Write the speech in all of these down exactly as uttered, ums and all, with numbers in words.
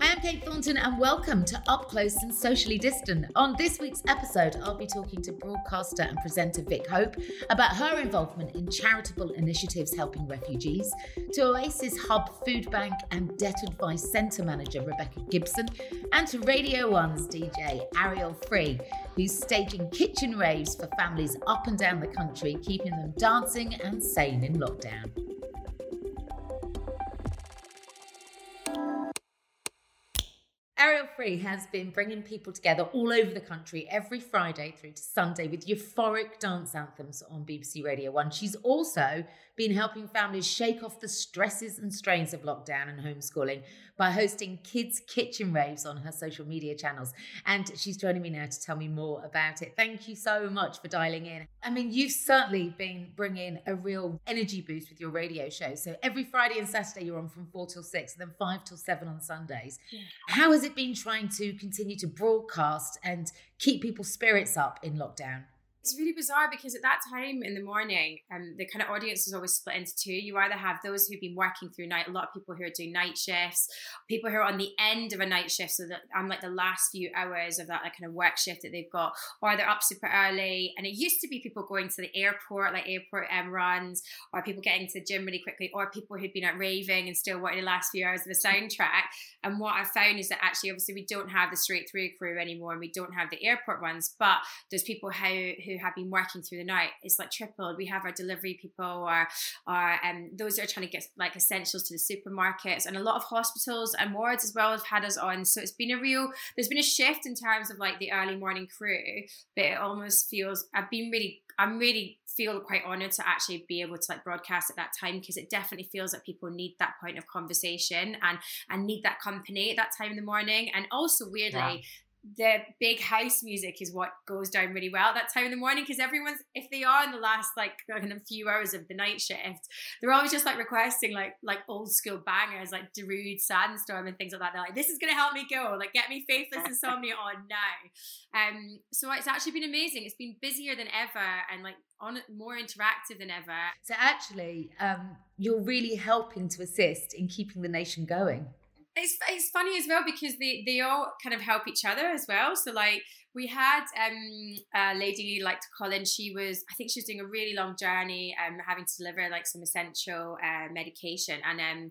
I'm Kate Thornton and welcome to Up Close and Socially Distant. On this week's episode, I'll be talking to broadcaster and presenter Vic Hope about her involvement in charitable initiatives helping refugees, to Oasis Hub Food Bank and Debt Advice Centre Manager Rebecca Gibson, and to Radio one's D J Ariel Free, who's staging kitchen raves for families up and down the country, keeping them dancing and sane in lockdown. Ariel Free has been bringing people together all over the country every Friday through to Sunday with euphoric dance anthems on B B C Radio one. She's also been helping families shake off the stresses and strains of lockdown and homeschooling by hosting kids' kitchen raves on her social media channels. And she's joining me now to tell me more about it. Thank you so much for dialing in. I mean, you've certainly been bringing a real energy boost with your radio show. So every Friday and Saturday you're on from four till six and then five till seven on Sundays. Yeah. How has it been trying to continue to broadcast and keep people's spirits up in lockdown? It's really bizarre because at that time in the morning, um, the kind of audience is always split into two. You either have those who've been working through night, a lot of people who are doing night shifts, people who are on the end of a night shift, so that I'm like the last few hours of that like, kind of work shift that they've got, or they're up super early. And it used to be people going to the airport, like airport um, runs, or people getting to the gym really quickly, or people who'd been out raving and still wanted the last few hours of the soundtrack. And what I found is that actually, obviously, we don't have the straight through crew anymore, and we don't have the airport ones, but there's people who, who have been working through the night. It's like tripled. We have our delivery people or or um, those that are trying to get like essentials to the supermarkets, and a lot of hospitals and wards as well have had us on. So it's been a real, there's been a shift in terms of like the early morning crew, but it almost feels, I've been really, I'm really feel quite honoured to actually be able to like broadcast at that time, because it definitely feels that people need that point of conversation and, and need that company at that time in the morning. And also weirdly, yeah. The big house music is what goes down really well at that time in the morning, because everyone's, if they are in the last like kind of few hours of the night shift, they're always just like requesting like like old school bangers like Darude, Sandstorm and things like that. They're like, this is going to help me go, like get me Faithless Insomnia on now. Um, so it's actually been amazing. It's been busier than ever and like on more interactive than ever. So actually um, you're really helping to assist in keeping the nation going. It's it's funny as well because they, they all kind of help each other as well. So like we had um, a lady like to call in. She was, I think she was doing a really long journey and um, having to deliver like some essential uh, medication. And um,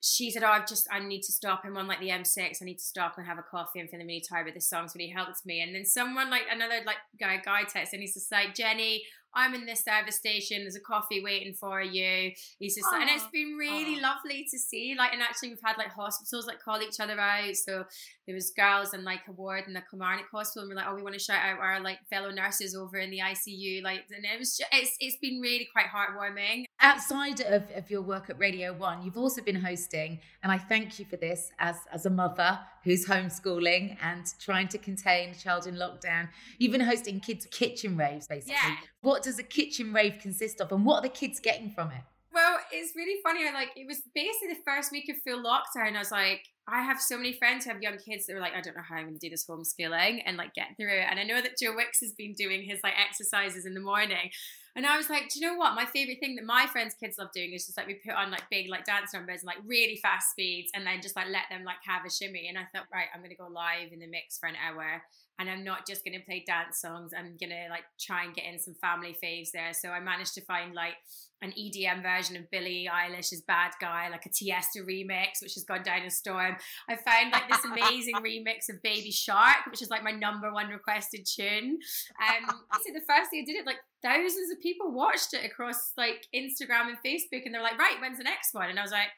she said, oh, I've just, I need to stop. I'm on like the M six. I need to stop and have a coffee. I'm feeling really tired, but this song's really helped me. And then someone like another like guy, guy texted and he's just like, Jenny, I'm in this service station. There's a coffee waiting for you. He's just, aww, and it's been really aww. lovely to see. Like, and actually, we've had like hospitals like call each other out. So there was girls in like a ward in the Kilmarnock hospital, and we're like, oh, we want to shout out our like fellow nurses over in the I C U. Like, and it was, just, it's it's been really quite heartwarming. Outside of, of your work at Radio One, you've also been hosting, and I thank you for this as as a mother who's homeschooling and trying to contain a child in lockdown. You've been hosting kids' kitchen raves, basically. Yeah. What does a kitchen rave consist of, and what are the kids getting from it? Well, it's really funny. I like it was basically the first week of full lockdown. I was like, I have so many friends who have young kids that were like, I don't know how I'm going to do this homeschooling and like get through it. And I know that Joe Wicks has been doing his like exercises in the morning. And I was like, do you know what? My favorite thing that my friends' kids love doing is just like we put on like big like dance numbers and like really fast speeds and then just like let them like have a shimmy. And I thought, right, I'm going to go live in the mix for an hour and I'm not just going to play dance songs. I'm going to like try and get in some family faves there. So I managed to find like an E D M version of Billie Eilish's Bad Guy, like a Tiësto remix, which has gone down a storm. I found like this amazing remix of Baby Shark, which is like my number one requested tune. Um, so the first thing I did it, like thousands of people watched it across like Instagram and Facebook, and they're like, right, when's the next one? And I was like,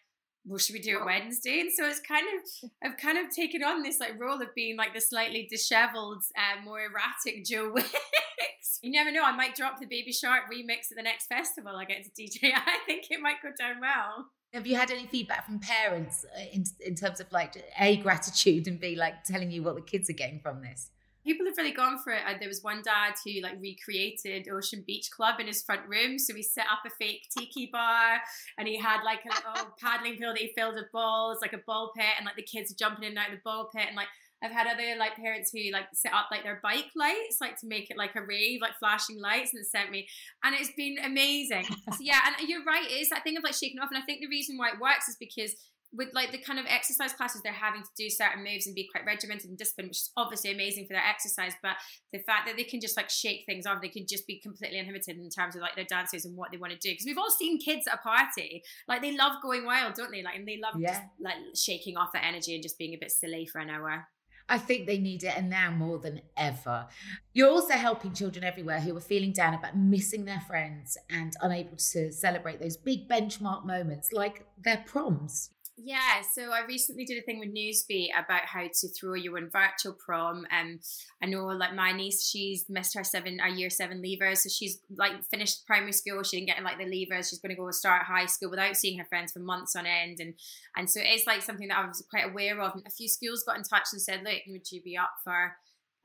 well, should we do it Wednesday? And so it's kind of, I've kind of taken on this like role of being like the slightly disheveled, uh, more erratic Joe Wicks. You never know, I might drop the Baby Shark remix at the next festival I get to D J. I think it might go down well. Have you had any feedback from parents in, in terms of like A, gratitude, and B, like telling you what the kids are getting from this? People have really gone for it. There was one dad who like recreated Ocean Beach Club in his front room. So he set up a fake tiki bar and he had like a little paddling pool that he filled with balls, like a ball pit, and like the kids are jumping in and out of the ball pit. And like I've had other like parents who like set up like their bike lights, like to make it like a rave, like flashing lights, and sent me, and it's been amazing. So yeah, and you're right, it's that thing of like shaking off. And I think the reason why it works is because with like the kind of exercise classes, they're having to do certain moves and be quite regimented and disciplined, which is obviously amazing for their exercise. But the fact that they can just like shake things off, they can just be completely inhibited in terms of like their dances and what they want to do. Because we've all seen kids at a party, like they love going wild, don't they? Like, and they love yeah. just like shaking off that energy and just being a bit silly for an hour. I think they need it, and now more than ever. You're also helping children everywhere who are feeling down about missing their friends and unable to celebrate those big benchmark moments like their proms. Yeah, so I recently did a thing with Newsbeat about how to throw your own virtual prom. Um, I know like my niece, she's missed her seven, our year seven leavers. So she's like finished primary school. She didn't get like the leavers. She's going to go start high school without seeing her friends for months on end. And and so it's like something that I was quite aware of. And a few schools got in touch and said, look, would you be up for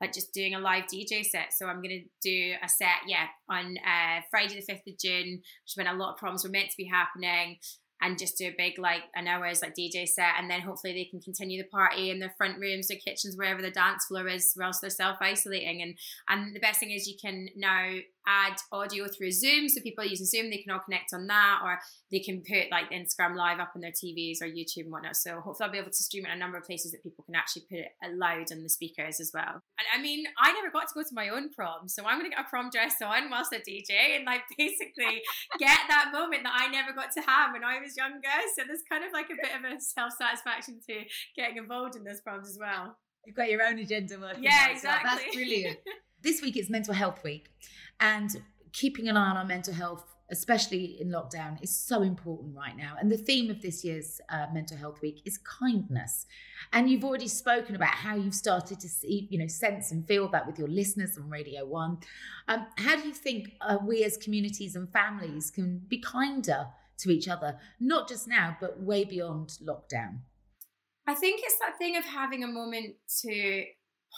like just doing a live D J set? So I'm going to do a set, yeah, on uh, Friday the fifth of June, which meant a lot of proms were meant to be happening. And just do a big, like, an hour's, like, D J set. And then hopefully they can continue the party in their front rooms, their kitchens, wherever the dance floor is, whilst they're self-isolating. And and the best thing is you can now add audio through Zoom. So people using Zoom, they can all connect on that. Or they can put, like, Instagram Live up on their T Vs or YouTube and whatnot. So hopefully I'll be able to stream it in a number of places that people can actually put it loud on the speakers as well. And, I mean, I never got to go to my own prom. So I'm going to get a prom dress on whilst I D J and, like, basically get that moment that I never got to have when I was younger. So there's kind of like a bit of a self-satisfaction to getting involved in those proms as well. You've got your own agenda working. Yeah, out, exactly. So that's brilliant. This week is Mental Health Week, and keeping an eye on our mental health, especially in lockdown, is so important right now. And the theme of this year's uh, Mental Health Week is kindness. And you've already spoken about how you've started to see, you know, sense and feel that with your listeners on Radio One. Um, how do you think uh, we as communities and families can be kinder to each other, not just now, but way beyond lockdown? I think it's that thing of having a moment to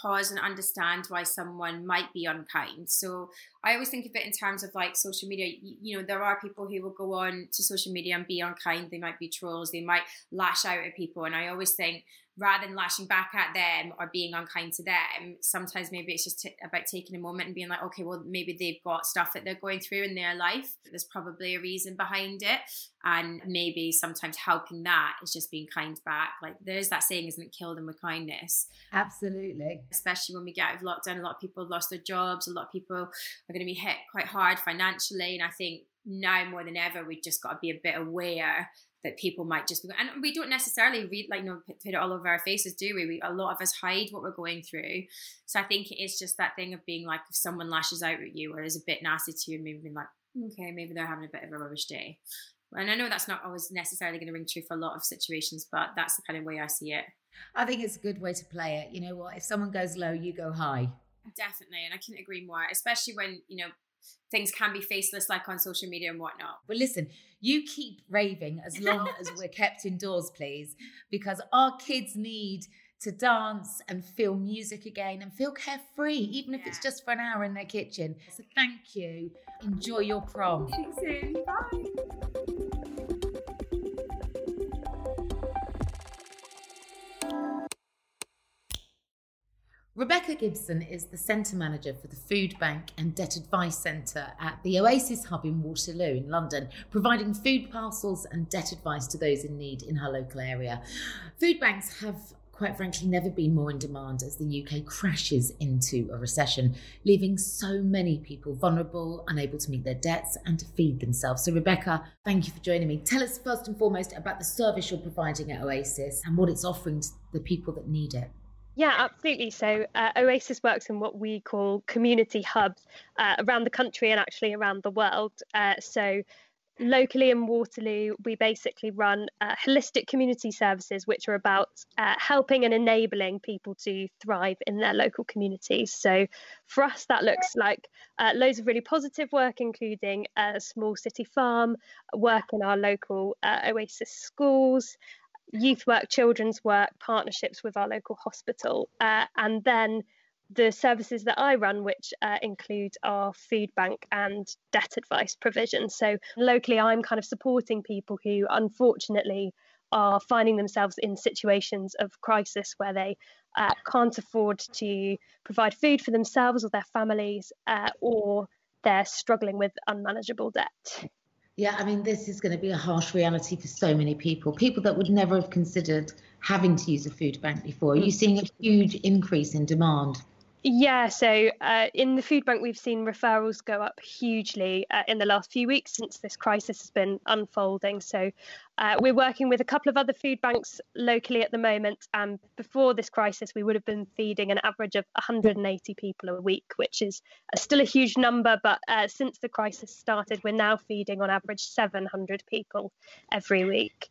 pause and understand why someone might be unkind. So I always think of it in terms of like social media. You, you know, there are people who will go on to social media and be unkind. They might be trolls. They might lash out at people. And I always think, rather than lashing back at them or being unkind to them, sometimes maybe it's just t- about taking a moment and being like, okay, well, maybe they've got stuff that they're going through in their life. There's probably a reason behind it. And maybe sometimes helping that is just being kind back. Like there's that saying, isn't it? Kill them with kindness. Absolutely. Especially when we get out of lockdown, a lot of people have lost their jobs. A lot of people are going to be hit quite hard financially. And I think now more than ever, we've just got to be a bit aware that people might just be, and we don't necessarily read, like, you know, put it all over our faces, do we? we? A lot of us hide what we're going through. So I think it is just that thing of being like, if someone lashes out at you or is a bit nasty to you, and maybe being like, okay, maybe they're having a bit of a rubbish day. And I know that's not always necessarily going to ring true for a lot of situations, but that's the kind of way I see it. I think it's a good way to play it. You know what? If someone goes low, you go high. Definitely. And I couldn't agree more, especially when, you know, things can be faceless, like on social media and whatnot. Well, listen, you keep raving as long as we're kept indoors, please, because our kids need to dance and feel music again and feel carefree, even yeah. if it's just for an hour in their kitchen. So thank you. Enjoy your prom. Thanks, soon. Bye. Rebecca Gibson is the Centre Manager for the Food Bank and Debt Advice Centre at the Oasis Hub in Waterloo in London, providing food parcels and debt advice to those in need in her local area. Food banks have, quite frankly, never been more in demand as the U K crashes into a recession, leaving so many people vulnerable, unable to meet their debts and to feed themselves. So Rebecca, thank you for joining me. Tell us first and foremost about the service you're providing at Oasis and what it's offering to the people that need it. Yeah, absolutely. So uh, Oasis works in what we call community hubs uh, around the country and actually around the world. Uh, so locally in Waterloo, we basically run uh, holistic community services, which are about uh, helping and enabling people to thrive in their local communities. So for us, that looks like uh, loads of really positive work, including a small city farm, work in our local uh, Oasis schools, youth work, children's work, partnerships with our local hospital, uh, and then the services that I run, which uh, include our food bank and debt advice provision. So locally, I'm kind of supporting people who unfortunately are finding themselves in situations of crisis where they uh, can't afford to provide food for themselves or their families, uh, or they're struggling with unmanageable debt. Yeah, I mean, this is going to be a harsh reality for so many people, people that would never have considered having to use a food bank before. Are you seeing a huge increase in demand? Yeah, so uh, in the food bank, we've seen referrals go up hugely uh, in the last few weeks since this crisis has been unfolding. So uh, we're working with a couple of other food banks locally at the moment. And um, before this crisis, we would have been feeding an average of one hundred eighty people a week, which is still a huge number. But uh, since the crisis started, we're now feeding on average seven hundred people every week.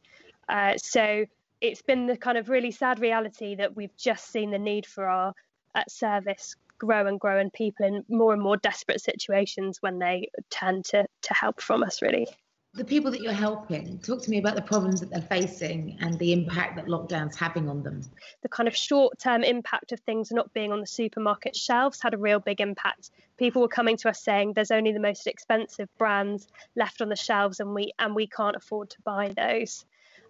Uh, so it's been the kind of really sad reality that we've just seen the need for our at service grow and grow, and people in more and more desperate situations when they turn to to help from us, really. The people that you're helping, talk to me about the problems that they're facing and the impact that lockdown's having on them. The kind of short-term impact of things not being on the supermarket shelves had a real big impact. People were coming to us saying there's only the most expensive brands left on the shelves and we and we can't afford to buy those.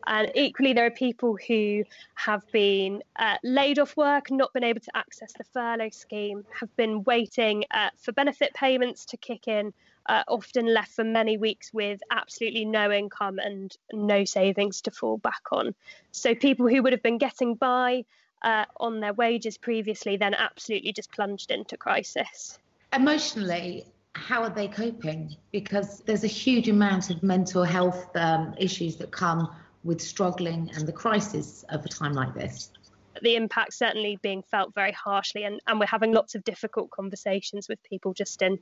And equally, there are people who have been uh, laid off work, not been able to access the furlough scheme, have been waiting uh, for benefit payments to kick in, uh, often left for many weeks with absolutely no income and no savings to fall back on. So people who would have been getting by uh, on their wages previously then absolutely just plunged into crisis. Emotionally, how are they coping? Because there's a huge amount of mental health um, issues that come with struggling and the crisis of a time like this. The impact certainly being felt very harshly, and, and we're having lots of difficult conversations with people just in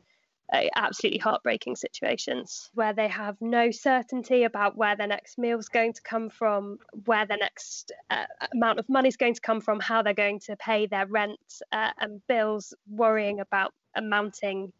uh, absolutely heartbreaking situations where they have no certainty about where their next meal is going to come from, where their next uh, amount of money is going to come from, how they're going to pay their rent uh, and bills, worrying about amounting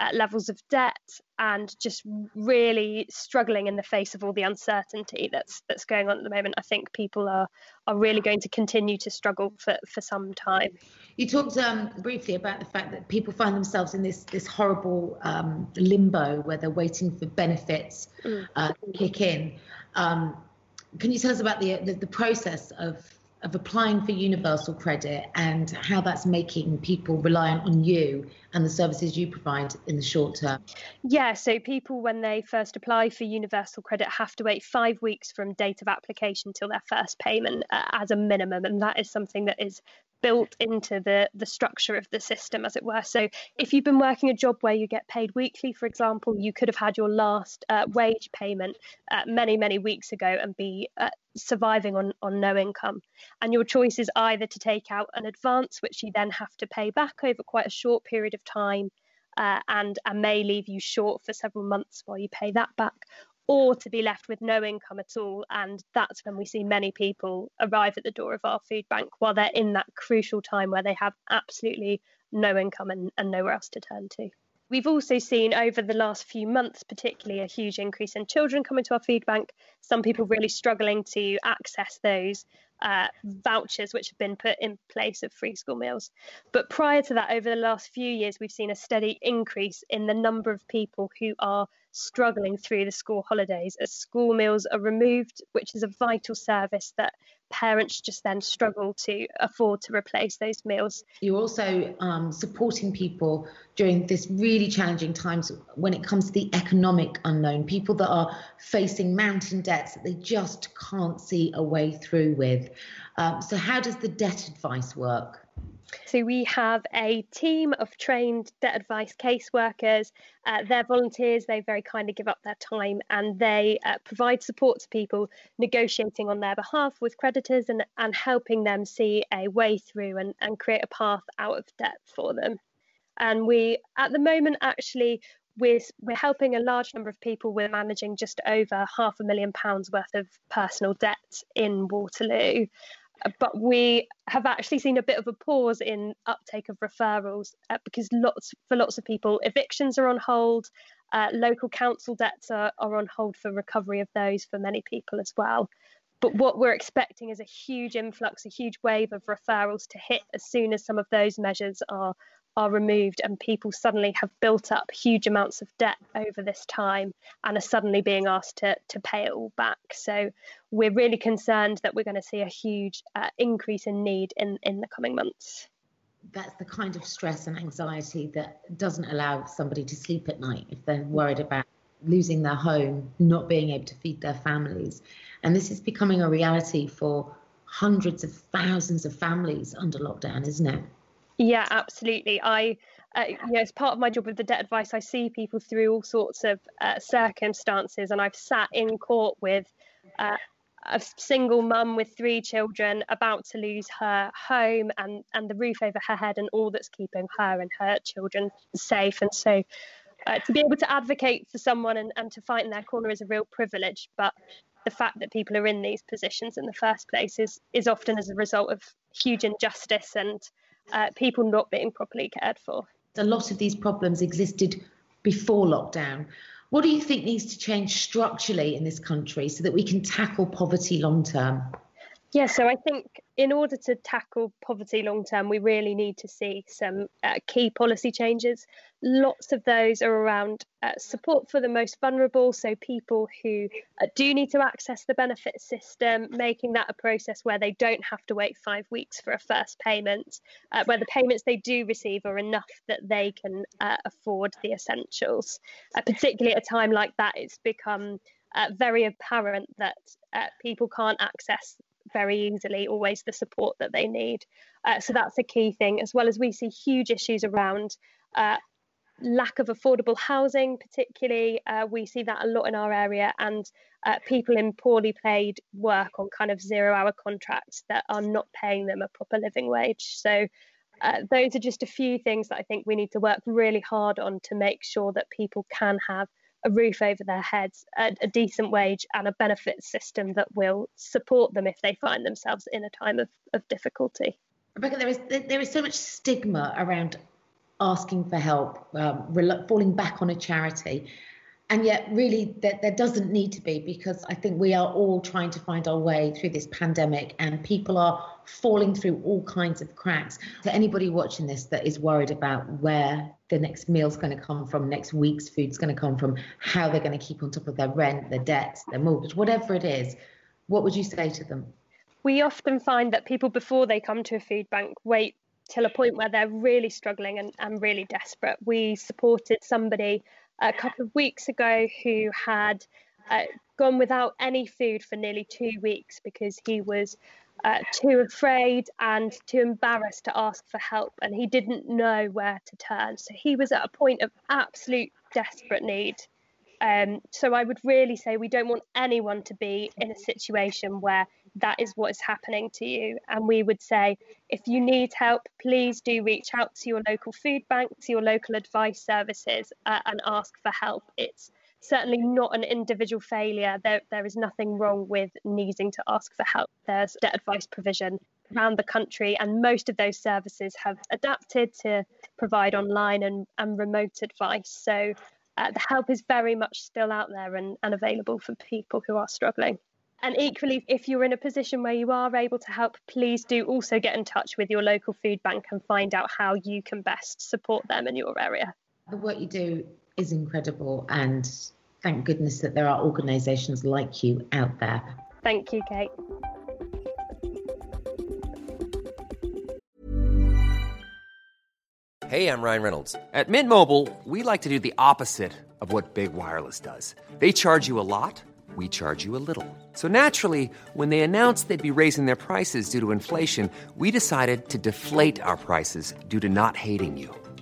uh, levels of debt and just really struggling in the face of all the uncertainty that's that's going on at the moment. I think people are are really going to continue to struggle for, for some time. You talked um, briefly about the fact that people find themselves in this this horrible um, limbo where they're waiting for benefits mm. uh, to kick in. Um, can you tell us about the the, the process of of applying for universal credit and how that's making people reliant on you and the services you provide in the short term? Yeah, so people, when they first apply for universal credit, have to wait five weeks from date of application till their first payment uh, as a minimum. And that is something that is built into the, the structure of the system, as it were. So if you've been working a job where you get paid weekly, for example, you could have had your last uh, wage payment uh, many, many weeks ago and be uh, surviving on, on no income. And your choice is either to take out an advance, which you then have to pay back over quite a short period of time uh, and, and may leave you short for several months while you pay that back, or to be left with no income at all. And that's when we see many people arrive at the door of our food bank while they're in that crucial time where they have absolutely no income and, and nowhere else to turn to. We've also seen over the last few months, particularly, a huge increase in children coming to our food bank, some people really struggling to access those uh, vouchers which have been put in place of free school meals. But prior to that, over the last few years, we've seen a steady increase in the number of people who are struggling through the school holidays as school meals are removed, which is a vital service that parents just then struggle to afford to replace those meals. You're also um, supporting people during this really challenging times when it comes to the economic unknown, people that are facing mountain debts that they just can't see a way through with. Um, so how does the debt advice work? So we have a team of trained debt advice caseworkers. Uh, they're volunteers. They very kindly give up their time and they uh, provide support to people negotiating on their behalf with creditors and, and helping them see a way through and, and create a path out of debt for them. And we, at the moment, actually, we're, we're helping a large number of people. We're managing just over half a million pounds worth of personal debt in Waterloo. But we have actually seen a bit of a pause in uptake of referrals uh, because lots for lots of people, evictions are on hold. Uh, local council debts are, are on hold for recovery of those for many people as well. But what we're expecting is a huge influx, a huge wave of referrals to hit as soon as some of those measures are are removed and people suddenly have built up huge amounts of debt over this time and are suddenly being asked to, to pay it all back. So we're really concerned that we're going to see a huge uh, increase in need in, in the coming months. That's the kind of stress and anxiety that doesn't allow somebody to sleep at night if they're worried about losing their home, not being able to feed their families. And this is becoming a reality for hundreds of thousands of families under lockdown, isn't it? Yeah, absolutely. I, uh, you know, as part of my job with the debt advice, I see people through all sorts of uh, circumstances, and I've sat in court with uh, a single mum with three children about to lose her home and, and the roof over her head and all that's keeping her and her children safe. And so uh, to be able to advocate for someone and, and to fight in their corner is a real privilege. But the fact that people are in these positions in the first place is, is often as a result of huge injustice and Uh, people not being properly cared for. A lot of these problems existed before lockdown. What do you think needs to change structurally in this country so that we can tackle poverty long term? Yeah, so I think in order to tackle poverty long term, we really need to see some uh, key policy changes. Lots of those are around uh, support for the most vulnerable, so people who uh, do need to access the benefit system, making that a process where they don't have to wait five weeks for a first payment, uh, where the payments they do receive are enough that they can uh, afford the essentials. Uh, particularly at a time like that, it's become uh, very apparent that uh, people can't access very easily always the support that they need. Uh, so that's a key thing, as well as we see huge issues around uh, lack of affordable housing, particularly. Uh, we see that a lot in our area, and uh, people in poorly paid work on kind of zero hour contracts that are not paying them a proper living wage. So uh, those are just a few things that I think we need to work really hard on to make sure that people can have a roof over their heads, a, a decent wage and a benefit system that will support them if they find themselves in a time of, of difficulty. Rebecca, there is there is so much stigma around asking for help, um, rel- falling back on a charity. And yet really there, there doesn't need to be, because I think we are all trying to find our way through this pandemic and people are falling through all kinds of cracks. So anybody watching this that is worried about where the next meal's going to come from, next week's food's going to come from, how they're going to keep on top of their rent, their debts, their mortgage, whatever it is, what would you say to them? We often find that people, before they come to a food bank, wait till a point where they're really struggling and, and really desperate. We supported somebody a couple of weeks ago who had uh, gone without any food for nearly two weeks because he was uh, too afraid and too embarrassed to ask for help, and he didn't know where to turn. So he was at a point of absolute desperate need. Um, so I would really say we don't want anyone to be in a situation where that is what is happening to you. And we would say, if you need help, please do reach out to your local food bank, to your local advice services, uh, and ask for help. It's certainly not an individual failure. There, there is nothing wrong with needing to ask for help. There's debt advice provision around the country, and most of those services have adapted to provide online and, and remote advice. So uh, the help is very much still out there and, and available for people who are struggling. And equally, if you're in a position where you are able to help, please do also get in touch with your local food bank and find out how you can best support them in your area. What you do is incredible, and thank goodness that there are organisations like you out there. Thank you, Kate. Hey, I'm Ryan Reynolds. At Mint Mobile, we like to do the opposite of what Big Wireless does. They charge you a lot. We charge you a little. So naturally, when they announced they'd be raising their prices due to inflation, we decided to deflate our prices due to not hating you.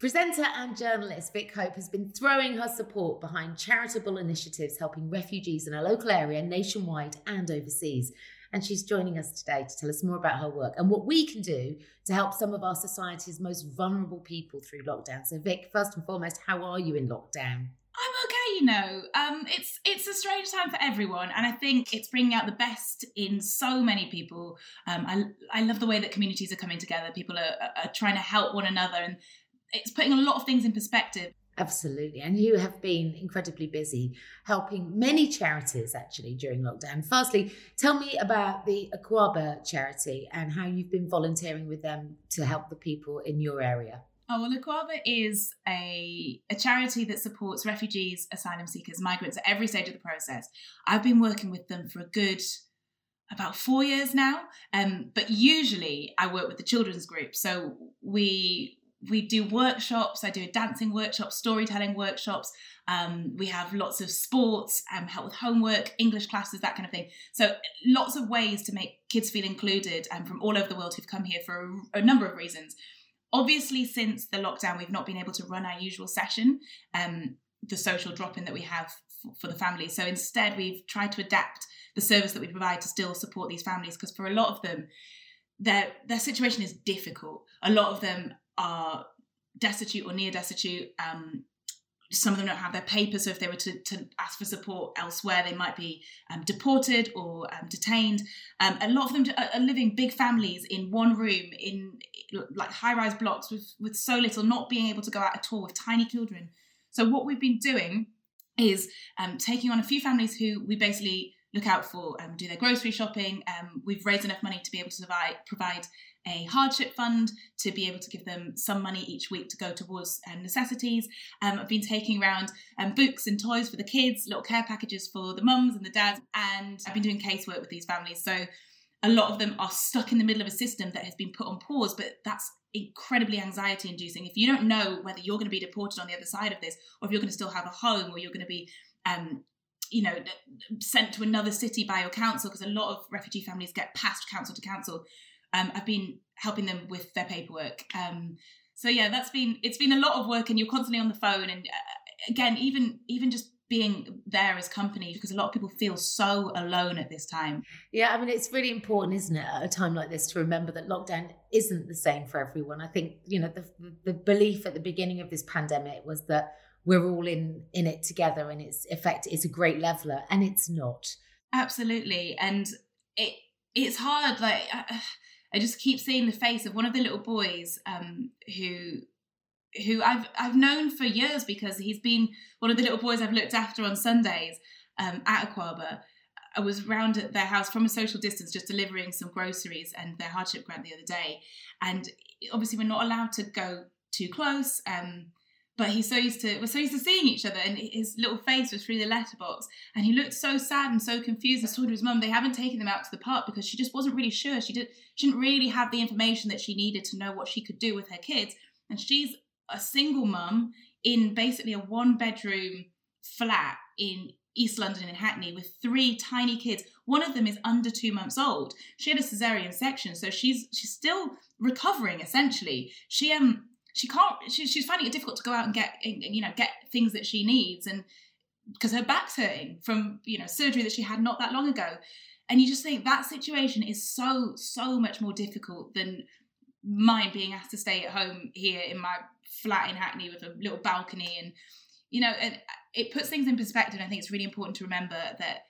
Presenter and journalist Vic Hope has been throwing her support behind charitable initiatives helping refugees in her local area, nationwide and overseas. And she's joining us today to tell us more about her work and what we can do to help some of our society's most vulnerable people through lockdown. So Vic, first and foremost, how are you in lockdown? I'm okay, you know. Um, it's it's a strange time for everyone, and I think it's bringing out the best in so many people. Um, I I love the way that communities are coming together. People are, are trying to help one another, and it's putting a lot of things in perspective. Absolutely. And you have been incredibly busy helping many charities actually during lockdown. Firstly, tell me about the Akwaaba charity and how you've been volunteering with them to help the people in your area. Oh, well, Akwaaba is a, a charity that supports refugees, asylum seekers, migrants at every stage of the process. I've been working with them for a good about four years now. Um, but usually I work with the children's group. So we... We do workshops. I do a dancing workshop, storytelling workshops. Um, we have lots of sports, um, help with homework, English classes, that kind of thing. So lots of ways to make kids feel included, and um, from all over the world who've come here for a, a number of reasons. Obviously, since the lockdown, we've not been able to run our usual session, um, the social drop-in that we have f- for the families. So instead, we've tried to adapt the service that we provide to still support these families, because for a lot of them, their their situation is difficult. A lot of them are destitute or near destitute, um, some of them don't have their papers, so if they were to, to ask for support elsewhere, they might be um, deported or um, detained. Um, a lot of them are living big families in one room in like high-rise blocks with, with so little, not being able to go out at all, with tiny children. So what we've been doing is um, taking on a few families who we basically look out for, um, do their grocery shopping. Um, we've raised enough money to be able to provide, provide a hardship fund, to be able to give them some money each week to go towards um, necessities. Um, I've been taking around um, books and toys for the kids, little care packages for the mums and the dads, and I've been doing casework with these families. So a lot of them are stuck in the middle of a system that has been put on pause, but that's incredibly anxiety-inducing. If you don't know whether you're going to be deported on the other side of this, or if you're going to still have a home, or you're going to be... Um, you know, sent to another city by your council, because a lot of refugee families get passed council to council. Um, I've been helping them with their paperwork. Um, so yeah, that's been, it's been a lot of work, and you're constantly on the phone. And uh, again, even, even just being there as company, because a lot of people feel so alone at this time. Yeah. I mean, it's really important, isn't it, at a time like this, to remember that lockdown isn't the same for everyone. I think, you know, the, the belief at the beginning of this pandemic was that we're all in, in it together, and its effect is a great leveler, and it's not. Absolutely. And it it's hard. Like I, I just keep seeing the face of one of the little boys um, who who I've I've known for years, because he's been one of the little boys I've looked after on Sundays um, at Akwaaba. I was round at their house from a social distance, just delivering some groceries and their hardship grant the other day. And obviously we're not allowed to go too close. Um, But he's so used to we're so used to seeing each other, and his little face was through the letterbox, and he looked so sad and so confused. I was talking to his mum. They haven't taken them out to the park because she just wasn't really sure. She didn't she didn't really have the information that she needed to know what she could do with her kids. And she's a single mum in basically a one bedroom flat in East London in Hackney with three tiny kids. One of them is under two months old. She had a cesarean section, so she's she's still recovering essentially. She um. She can't, she, she's finding it difficult to go out and get, you know, get things that she needs, and because her back's hurting from, you know, surgery that she had not that long ago. And you just think that situation is so, so much more difficult than mine being asked to stay at home here in my flat in Hackney with a little balcony. And, you know, and it puts things in perspective. And I think it's really important to remember that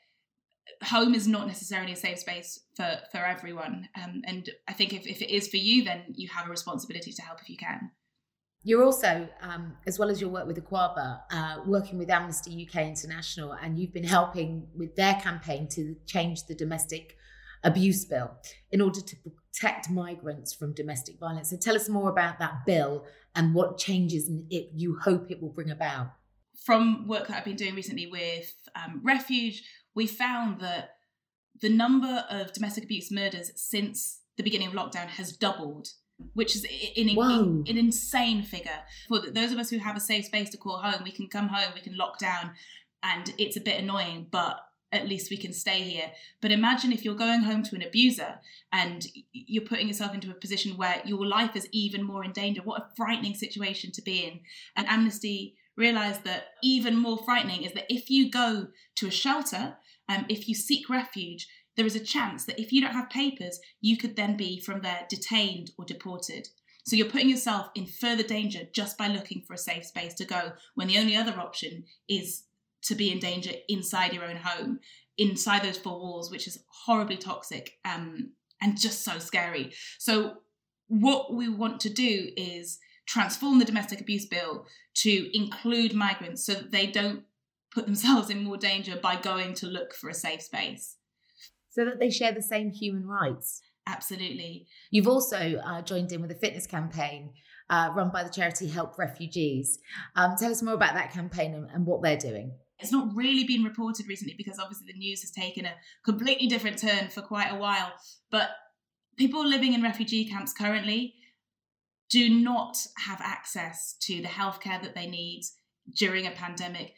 home is not necessarily a safe space for, for everyone. Um, and I think if, if it is for you, then you have a responsibility to help if you can. You're also, um, as well as your work with Akwaaba, uh, working with Amnesty U K International, and you've been helping with their campaign to change the domestic abuse bill in order to protect migrants from domestic violence. So tell us more about that bill and what changes it, you hope it will bring about. From work that I've been doing recently with um, Refuge, we found that the number of domestic abuse murders since the beginning of lockdown has doubled, which is an, an, an insane figure. For those of us who have a safe space to call home, we can come home, we can lock down, and it's a bit annoying, but at least we can stay here. But imagine if you're going home to an abuser and you're putting yourself into a position where your life is even more in danger. What a frightening situation to be in. And Amnesty realised that even more frightening is that if you go to a shelter, um, if you seek refuge, there is a chance that if you don't have papers, you could then be from there detained or deported. So you're putting yourself in further danger just by looking for a safe space to go, when the only other option is to be in danger inside your own home, inside those four walls, which is horribly toxic um, and just so scary. So what we want to do is transform the domestic abuse bill to include migrants so that they don't put themselves in more danger by going to look for a safe space. So that they share the same human rights. Absolutely. You've also uh, joined in with a fitness campaign uh, run by the charity Help Refugees. Um, tell us more about that campaign and, and what they're doing. It's not really been reported recently because obviously the news has taken a completely different turn for quite a while. But people living in refugee camps currently do not have access to the healthcare that they need during a pandemic.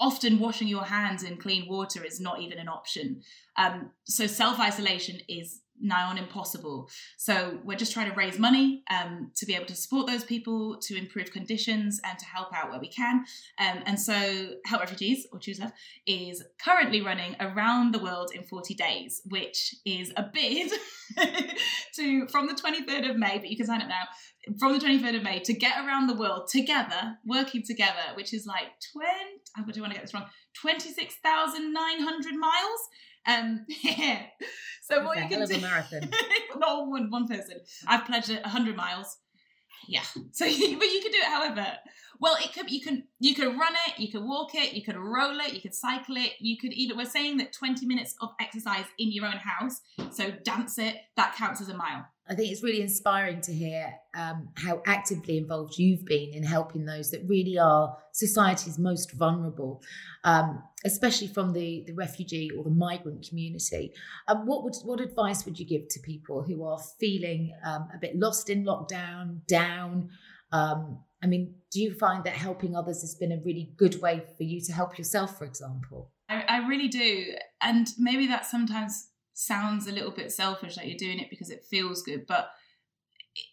Often washing your hands in clean water is not even an option. Um, so self-isolation is nigh on impossible. So we're just trying to raise money um, to be able to support those people, to improve conditions and to help out where we can. Um, and so Help Refugees, or Choose Love, is currently running around the world in forty days, which is a bid to from the twenty-third of May, but you can sign up now, from the twenty-third of May to get around the world together, working together, which is like twenty, I don't want to get this wrong, twenty-six thousand nine hundred miles. Um, yeah. So what you can do, marathon. Not one, one person. I've pledged one hundred miles. Yeah. So, but you can do it however. Well, it could. You can. You could run it. You could walk it. You could roll it. You could cycle it. You could even. We're saying that twenty minutes of exercise in your own house. So dance it. That counts as a mile. I think it's really inspiring to hear um, how actively involved you've been in helping those that really are society's most vulnerable, um, especially from the, the refugee or the migrant community. Um, what would what advice would you give to people who are feeling um, a bit lost in lockdown, down? Um, I mean, do you find that helping others has been a really good way for you to help yourself, for example? I, I really do. And maybe that sometimes sounds a little bit selfish, like you're doing it because it feels good, but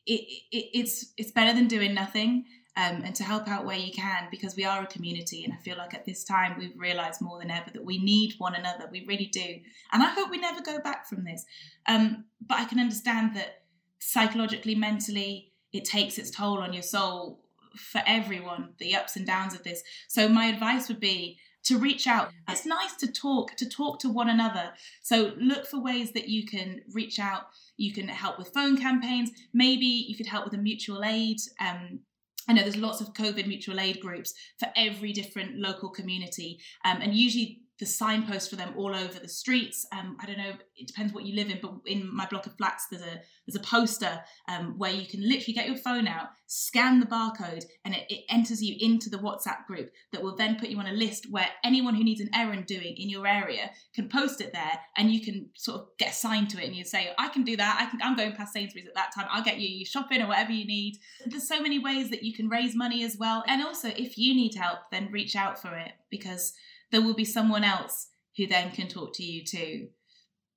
it, it it's it's better than doing nothing, um and to help out where you can, because we are a community, and I feel like at this time we've realized more than ever that we need one another. We really do, and I hope we never go back from this, um but I can understand that psychologically, mentally, it takes its toll on your soul for everyone, the ups and downs of this. So my advice would be to reach out. It's nice to talk, to talk to one another. So look for ways that you can reach out. You can help with phone campaigns. Maybe you could help with a mutual aid. Um, I know there's lots of COVID mutual aid groups for every different local community. Um, and usually the signposts for them all over the streets. Um, I don't know, it depends what you live in, but in my block of flats, there's a there's a poster um, where you can literally get your phone out, scan the barcode, and it, it enters you into the WhatsApp group that will then put you on a list where anyone who needs an errand doing in your area can post it there, and you can sort of get assigned to it, and you say, I can do that, I can, I'm going past Sainsbury's at that time, I'll get you your shopping or whatever you need. There's so many ways that you can raise money as well. And also, if you need help, then reach out for it, because there will be someone else who then can talk to you too,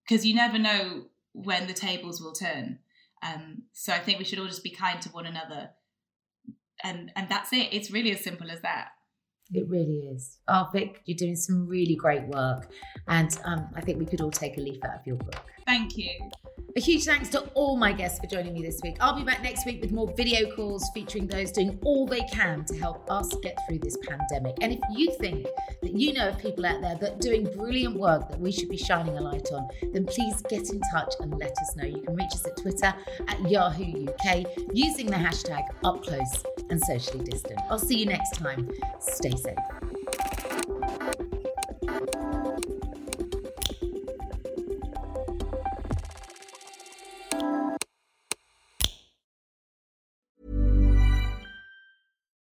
because you never know when the tables will turn. Um, so I think we should all just be kind to one another. And and that's it. It's really as simple as that. It really is. Oh, Vic, you're doing some really great work. And um, I think we could all take a leaf out of your book. Thank you. A huge thanks to all my guests for joining me this week. I'll be back next week with more video calls featuring those doing all they can to help us get through this pandemic. And if you think that you know of people out there that are doing brilliant work that we should be shining a light on, then please get in touch and let us know. You can reach us at Twitter at Yahoo U K using the hashtag UpClose and socially distant. I'll see you next time. Stay safe.